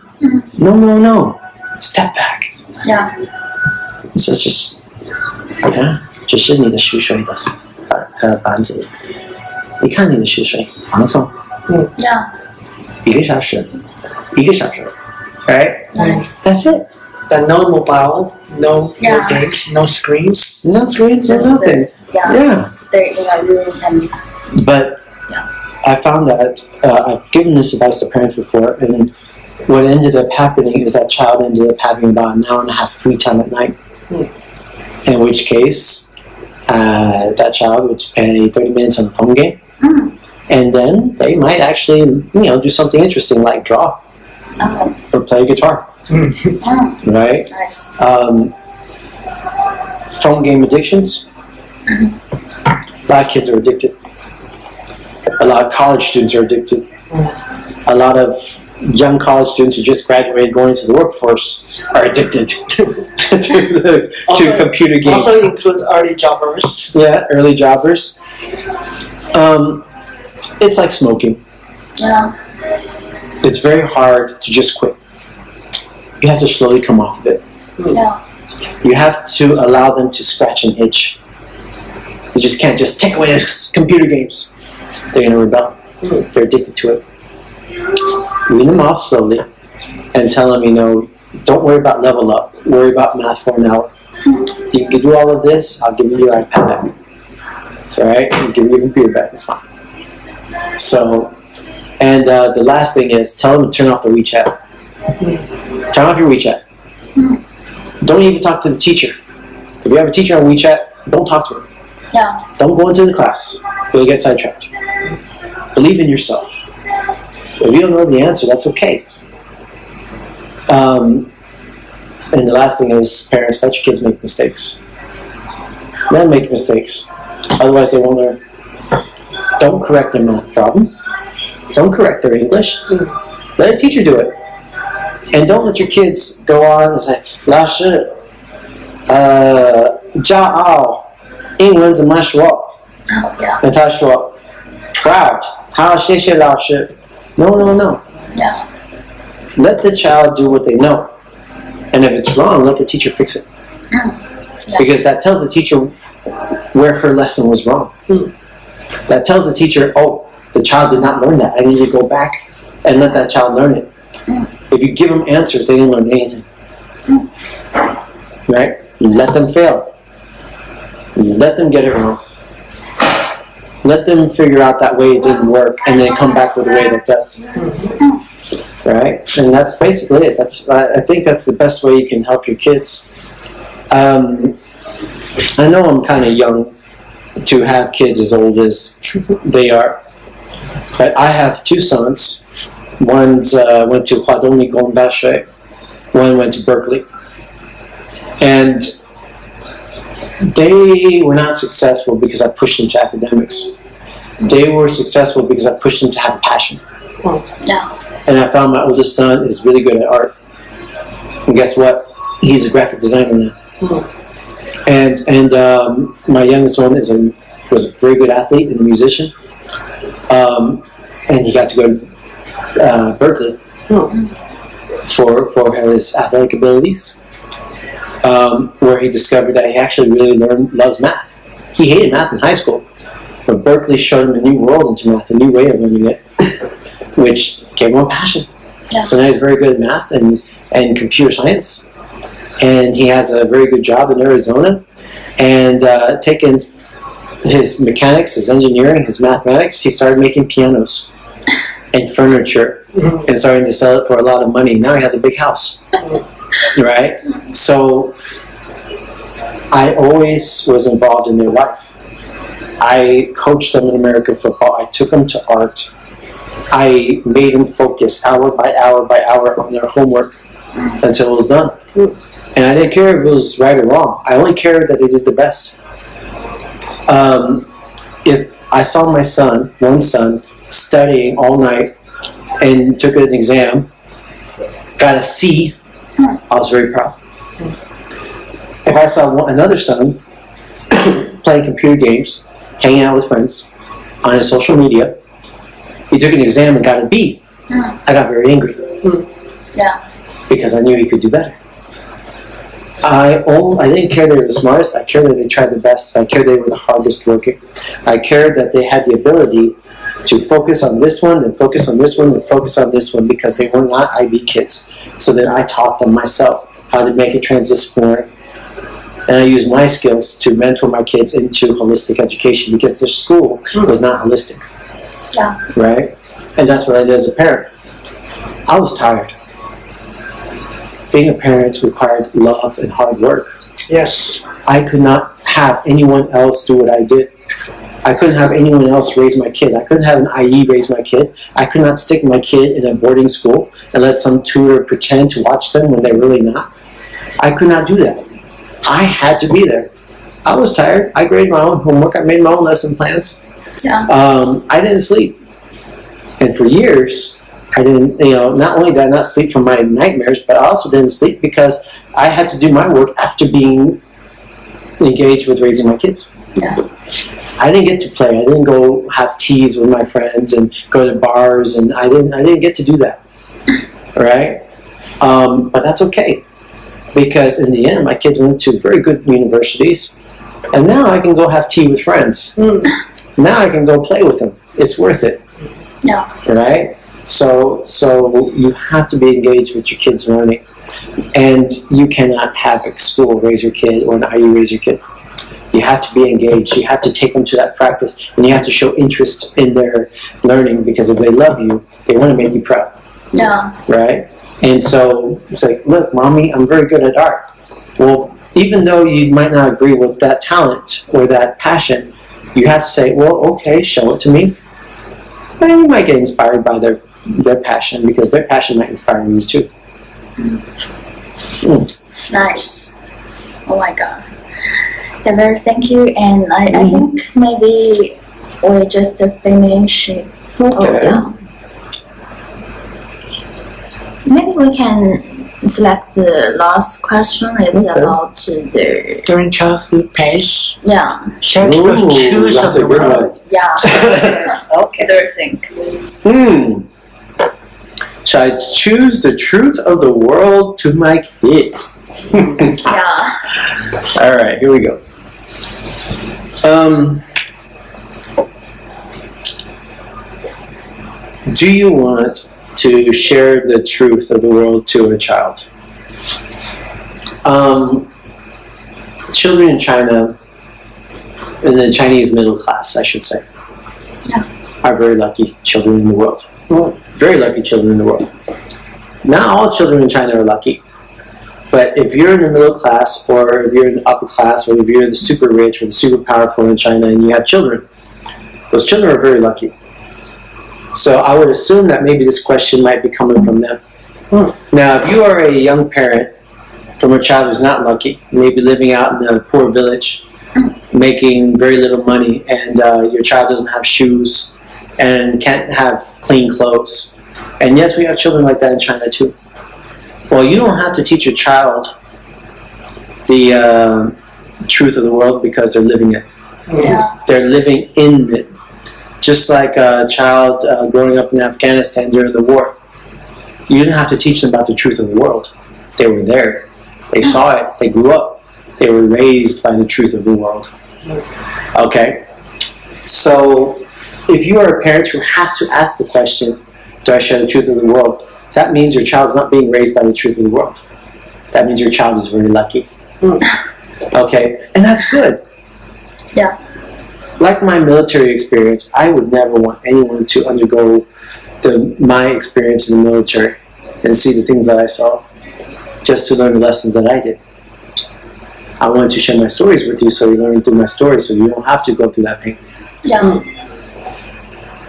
No. Step back. Yeah. So it's just, yeah, 只是你的蓄水的板子，你看你的蓄水，放松，一个小时，一个小时。Right? Nice. That's it. But no mobile, no games, no screens. No screens, no nothing. Yeah. Stay in that room and. But I found that I've given this advice to parents before, and what ended up happening is that child ended up having about an hour and a half free time at night. Mm. In which case, that child would spend 30 minutes on a phone game, and then they might actually, do something interesting like draw. Or play guitar. Right? Nice. Phone game addictions. A lot of kids are addicted. A lot of college students are addicted. A lot of young college students who just graduated going into the workforce are addicted to computer games. Also includes early jobbers. Yeah, early jobbers. It's like smoking. Yeah. It's very hard to just quit. You have to slowly come off of it. Yeah. You have to allow them to scratch an itch. You just can't just take away their computer games. They're going to rebel. They're addicted to it. Wean them off slowly and tell them, don't worry about level up. Worry about math for an hour. You can do all of this. I'll give you your iPad back. All right? You give me your computer back. It's fine. So... And the last thing is, tell them to turn off their WeChat. Turn off your WeChat. Don't even talk to the teacher. If you have a teacher on WeChat, don't talk to her. Yeah. Don't go into the class. You'll get sidetracked. Believe in yourself. If you don't know the answer, that's okay. And the last thing is, parents, let your kids make mistakes. Let them make mistakes. Otherwise, they won't learn. Don't correct their math problem. Don't correct their English. Let a teacher do it. And don't let your kids go on and say, 老师, 骄傲, 英文怎么说? Oh, yeah. 他说, proud, 好,谢谢老师. No. Yeah. Let the child do what they know. And if it's wrong, let the teacher fix it. Yeah. Because that tells the teacher where her lesson was wrong. That tells the teacher, the child did not learn that. I need to go back and let that child learn it. If you give them answers, they didn't learn anything. Right? You let them fail. You let them get it wrong. Let them figure out that way it didn't work and then come back with a way that does. Right? And that's basically it. I think that's the best way you can help your kids. I know I'm kind of young to have kids as old as they are. But I have two sons. One went to Huadong One went to Berkeley, and they were not successful because I pushed them to academics. They were successful because I pushed them to have a passion. Yeah. And I found my oldest son is really good at art. And guess what? He's a graphic designer now. Mm-hmm. And my youngest one is was a very good athlete and a musician. And he got to go to Berkeley. Mm-hmm. For his athletic abilities, where he discovered that he actually really loves math. He hated math in high school, but Berkeley showed him a new world into math, a new way of learning it, which gave him a passion. Yeah. So now he's very good at math and computer science, and he has a very good job in Arizona, and taking his mechanics, his engineering, his mathematics, he started making pianos and furniture, mm-hmm. and starting to sell it for a lot of money. Now he has a big house, right? So I always was involved in their life. I coached them in American football. I took them to art. I made them focus hour by hour by hour on their homework until it was done. And I didn't care if it was right or wrong. I only cared that they did the best. If I saw my son, one son, studying all night and took an exam, got a C, I was very proud. If I saw another son playing computer games, hanging out with friends, on his social media, he took an exam and got a B, I got very angry. Yeah. Because I knew he could do better. I didn't care they were the smartest. I cared that they tried the best. I cared they were the hardest working. I cared that they had the ability to focus on this one, and focus on this one, and focus on this one, because they were not IB kids. So then I taught them myself how to make a transdisciplinary. And I used my skills to mentor my kids into holistic education, because their school was not holistic. Yeah. Right? And that's what I did as a parent. I was tired. Being a parent required love and hard work. Yes. I could not have anyone else do what I did. I couldn't have anyone else raise my kid. I couldn't have an IE raise my kid. I could not stick my kid in a boarding school and let some tutor pretend to watch them when they're really not. I could not do that. I had to be there. I was tired. I graded my own homework. I made my own lesson plans. Yeah. I didn't sleep. And for years, I didn't, not only did I not sleep from my nightmares, but I also didn't sleep because I had to do my work after being engaged with raising my kids. Yeah. I didn't get to play. I didn't go have teas with my friends and go to bars, and I didn't get to do that, right? But that's okay, because in the end, my kids went to very good universities, and now I can go have tea with friends. Now I can go play with them. It's worth it. Yeah. Right? So you have to be engaged with your kids' learning, and you cannot have a school raise your kid or an IU raise your kid. You have to be engaged. You have to take them to that practice, and you have to show interest in their learning, because if they love you, they want to make you proud. Yeah. Right? And so it's like, look, mommy, I'm very good at art. Well, even though you might not agree with that talent or that passion, you have to say, well, okay, show it to me. And you might get inspired by their passion, because their passion might inspire you too. Nice. Oh my God. Very thank you, and I think maybe we just finish. Okay. Oh, yeah. Maybe we can select the last question. It's about the during childhood phase. Yeah. Choose the word. Yeah. Okay. Shall I choose the truth of the world to my kids? Yeah. All right. Here we go. Do you want to share the truth of the world to a child? Children in China, in the Chinese middle class, I should say, are very lucky children in the world. Well, very lucky children in the world. Not all children in China are lucky. But if you're in the middle class, or if you're in the upper class, or if you're the super rich or the super powerful in China, and you have children, those children are very lucky. So I would assume that maybe this question might be coming from them. Now, if you are a young parent from a child who's not lucky, maybe living out in a poor village, making very little money, and your child doesn't have shoes and can't have clean clothes. And yes, we have children like that in China too. Well, you don't have to teach your child the truth of the world because they're living it. Yeah. They're living in it. Just like a child growing up in Afghanistan during the war. You didn't have to teach them about the truth of the world. They were there. They saw it. They grew up. They were raised by the truth of the world. Okay? So if you are a parent who has to ask the question, do I share the truth of the world? That means your child's not being raised by the truth of the world. That means your child is very lucky. Okay? And that's good. Yeah. Like my military experience, I would never want anyone to undergo my experience in the military and see the things that I saw just to learn the lessons that I did. I wanted to share my stories with you so you learn through my stories so you don't have to go through that pain. Yeah.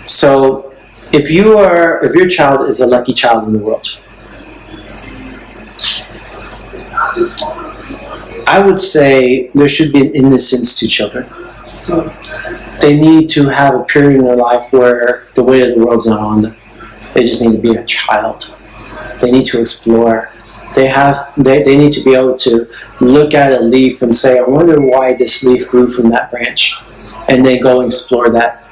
So if your child is a lucky child in the world, I would say there should be an innocence to children. They need to have a period in their life where the weight of the world's not on them. They just need to be a child. They need to explore. They need to be able to look at a leaf and say, I wonder why this leaf grew from that branch. And they go explore that.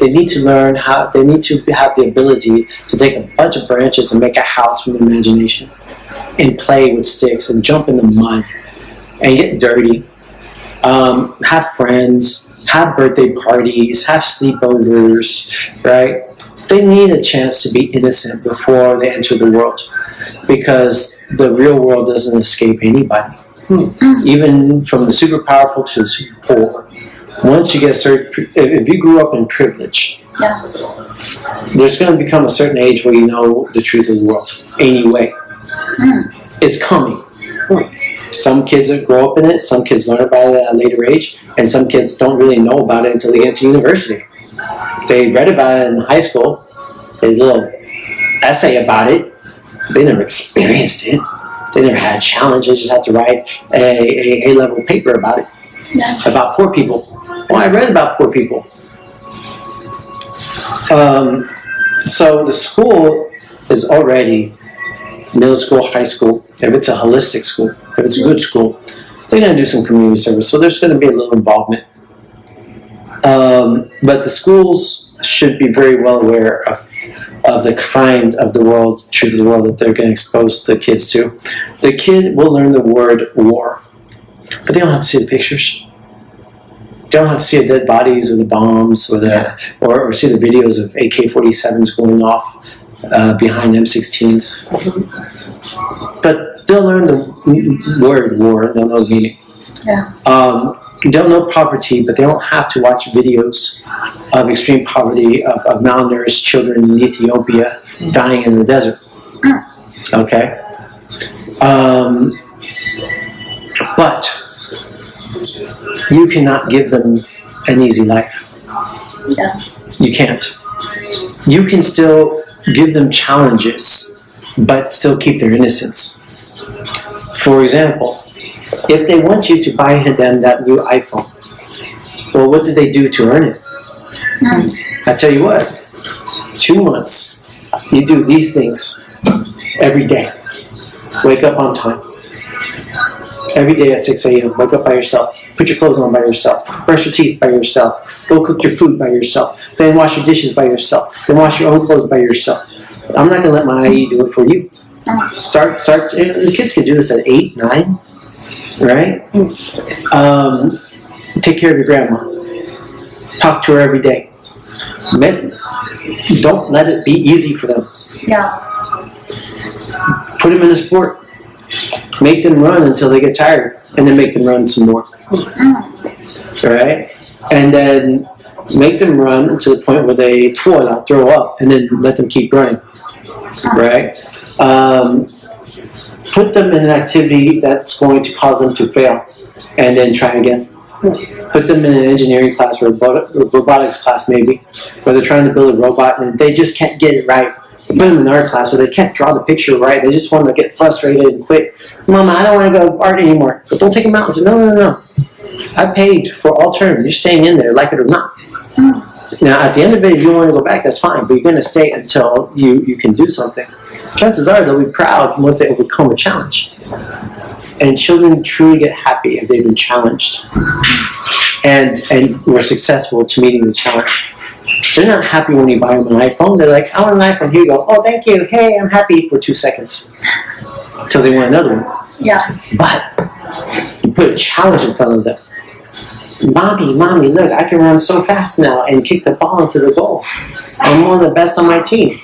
They need to have the ability to take a bunch of branches and make a house from imagination. And play with sticks and jump in the mud and get dirty. Have friends, have birthday parties, have sleepovers, right? They need a chance to be innocent before they enter the world because the real world doesn't escape anybody, even from the super powerful to the super poor. Once you get if you grew up in privilege, there's going to become a certain age where you know the truth of the world anyway. It's coming. Some kids grow up in it, some kids learn about it at a later age, and some kids don't really know about it until they get to university. They read about it in high school, they did a little essay about it, they never experienced it, they never had a challenge, they just had to write a A-level paper about it, about poor people. Well, I read about poor people. So the school is already middle school, high school, if it's a holistic school, if it's a good school, they're going to do some community service, so there's going to be a little involvement. But the schools should be very well aware of the kind of the world, truth of the world that they're going to expose the kids to. The kid will learn the word war, but they don't have to see the pictures. They don't have to see the dead bodies or the bombs or see the videos of AK-47s going off behind M16s. But they'll learn the word war, they'll know the meaning. They'll know poverty, but they don't have to watch videos of extreme poverty, of malnourished children in Ethiopia dying in the desert. Okay? But you cannot give them an easy life. You can't. You can still give them challenges, but still keep their innocence. For example, if they want you to buy them that new iPhone, well, what did they do to earn it? I tell you what, 2 months, you do these things every day. Wake up on time. Every day at 6 a.m., wake up by yourself, put your clothes on by yourself, brush your teeth by yourself, go cook your food by yourself, then wash your dishes by yourself, then wash your own clothes by yourself. I'm not going to let my IE do it for you. Start. The kids can do this at 8, 9, right? Take care of your grandma. Talk to her every day. Don't let it be easy for them. Put them in a sport. Make them run until they get tired, and then make them run some more. Right? And then make them run to the point where they throw up, and then let them keep running. Right? Put them in an activity that's going to cause them to fail, and then try again. Put them in an engineering class or a robotics class maybe, where they're trying to build a robot and they just can't get it right. put them in art class where they can't draw the picture right. They just want to get frustrated and quit. Mama, I don't want to go art anymore. But don't take them out and say, no, no, no, no. I paid for all term. You're staying in there, like it or not. Now, at the end of it, if you want to go back, that's fine. But you're going to stay until you can do something. Chances are they'll be proud once they overcome a challenge. And children truly get happy if they've been challenged and were successful to meeting the challenge. They're not happy when you buy them an iPhone. They're like, I want an iPhone. Here you go. Oh, thank you. Hey, I'm happy for 2 seconds. Till they want another one. Yeah. But you put a challenge in front of them. Mommy, mommy, look, I can run so fast now and kick the ball into the goal. I'm one of the best on my team.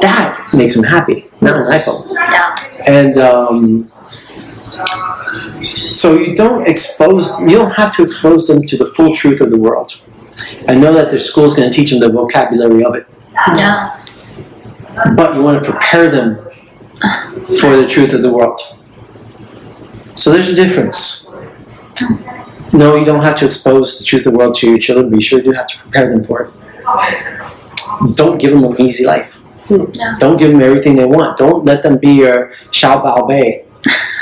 That makes them happy, not an iPhone. Yeah. And so you don't have to expose them to the full truth of the world. I know that their school is going to teach them the vocabulary of it. Yeah. But you want to prepare them for the truth of the world. So there's a difference. No, you don't have to expose the truth of the world to your children, but you sure do have to prepare them for it. Don't give them an easy life. Yeah. Don't give them everything they want. Don't let them be your Xiao Bao Bei,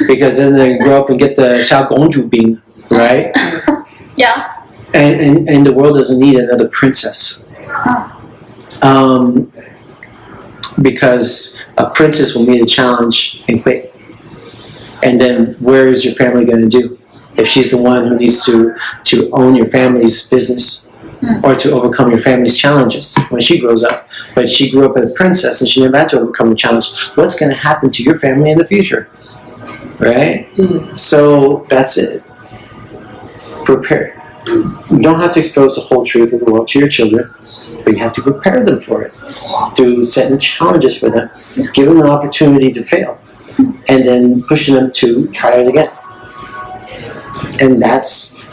because then they grow up and get the Xiao Gong Zhu Bing, right? Yeah. And the world doesn't need another princess. Because a princess will meet a challenge and quit. And then where is your family going to do? If she's the one who needs to own your family's business or to overcome your family's challenges when she grows up. But she grew up as a princess and she never had to overcome a challenge. What's going to happen to your family in the future? Right? So that's it. Prepare. You don't have to expose the whole truth of the world to your children, but you have to prepare them for it through setting challenges for them, give them an opportunity to fail, and then pushing them to try it again. And that's,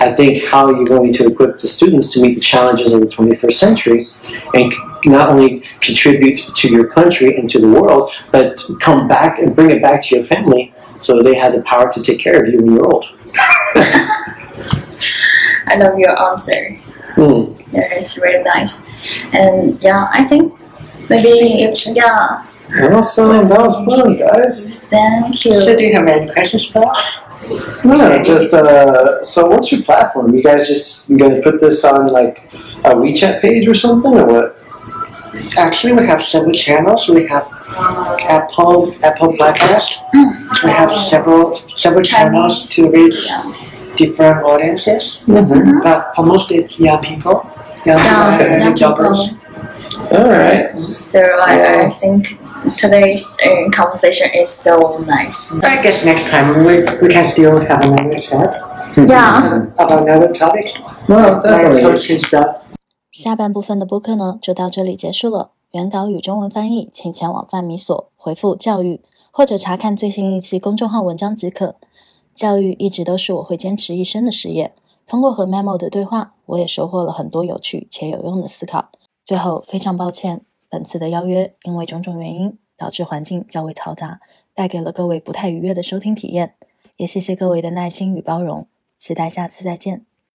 I think, how you're going to equip the students to meet the challenges of the 21st century and not only contribute to your country and to the world, but come back and bring it back to your family so they have the power to take care of you when you're old. I love your answer. Yeah, it's really nice. And yeah, I think maybe it's, yeah. Awesome, that was fun, guys. Thank you. So do you have any questions for us? No, just, so what's your platform? You guys just going to put this on like a WeChat page or something, or what? Actually, we have several channels. We have Apple Podcast. We have several channels to reach different audiences. But for most, it's young people. Young jobbers. All right. So I think today's conversation is so nice. I guess next time we can still have another chat. About another topic. Well, definitely. 下半部分的播客呢，就到这里结束了。原导与中文翻译，请前往泛米所回复“教育”或者查看最新一期公众号文章即可。教育一直都是我会坚持一生的事业。通过和 Memo 的对话，我也收获了很多有趣且有用的思考。最后，非常抱歉，本次的邀约因为种种原因导致环境较为嘈杂，带给了各位不太愉悦的收听体验。也谢谢各位的耐心与包容，期待下次再见。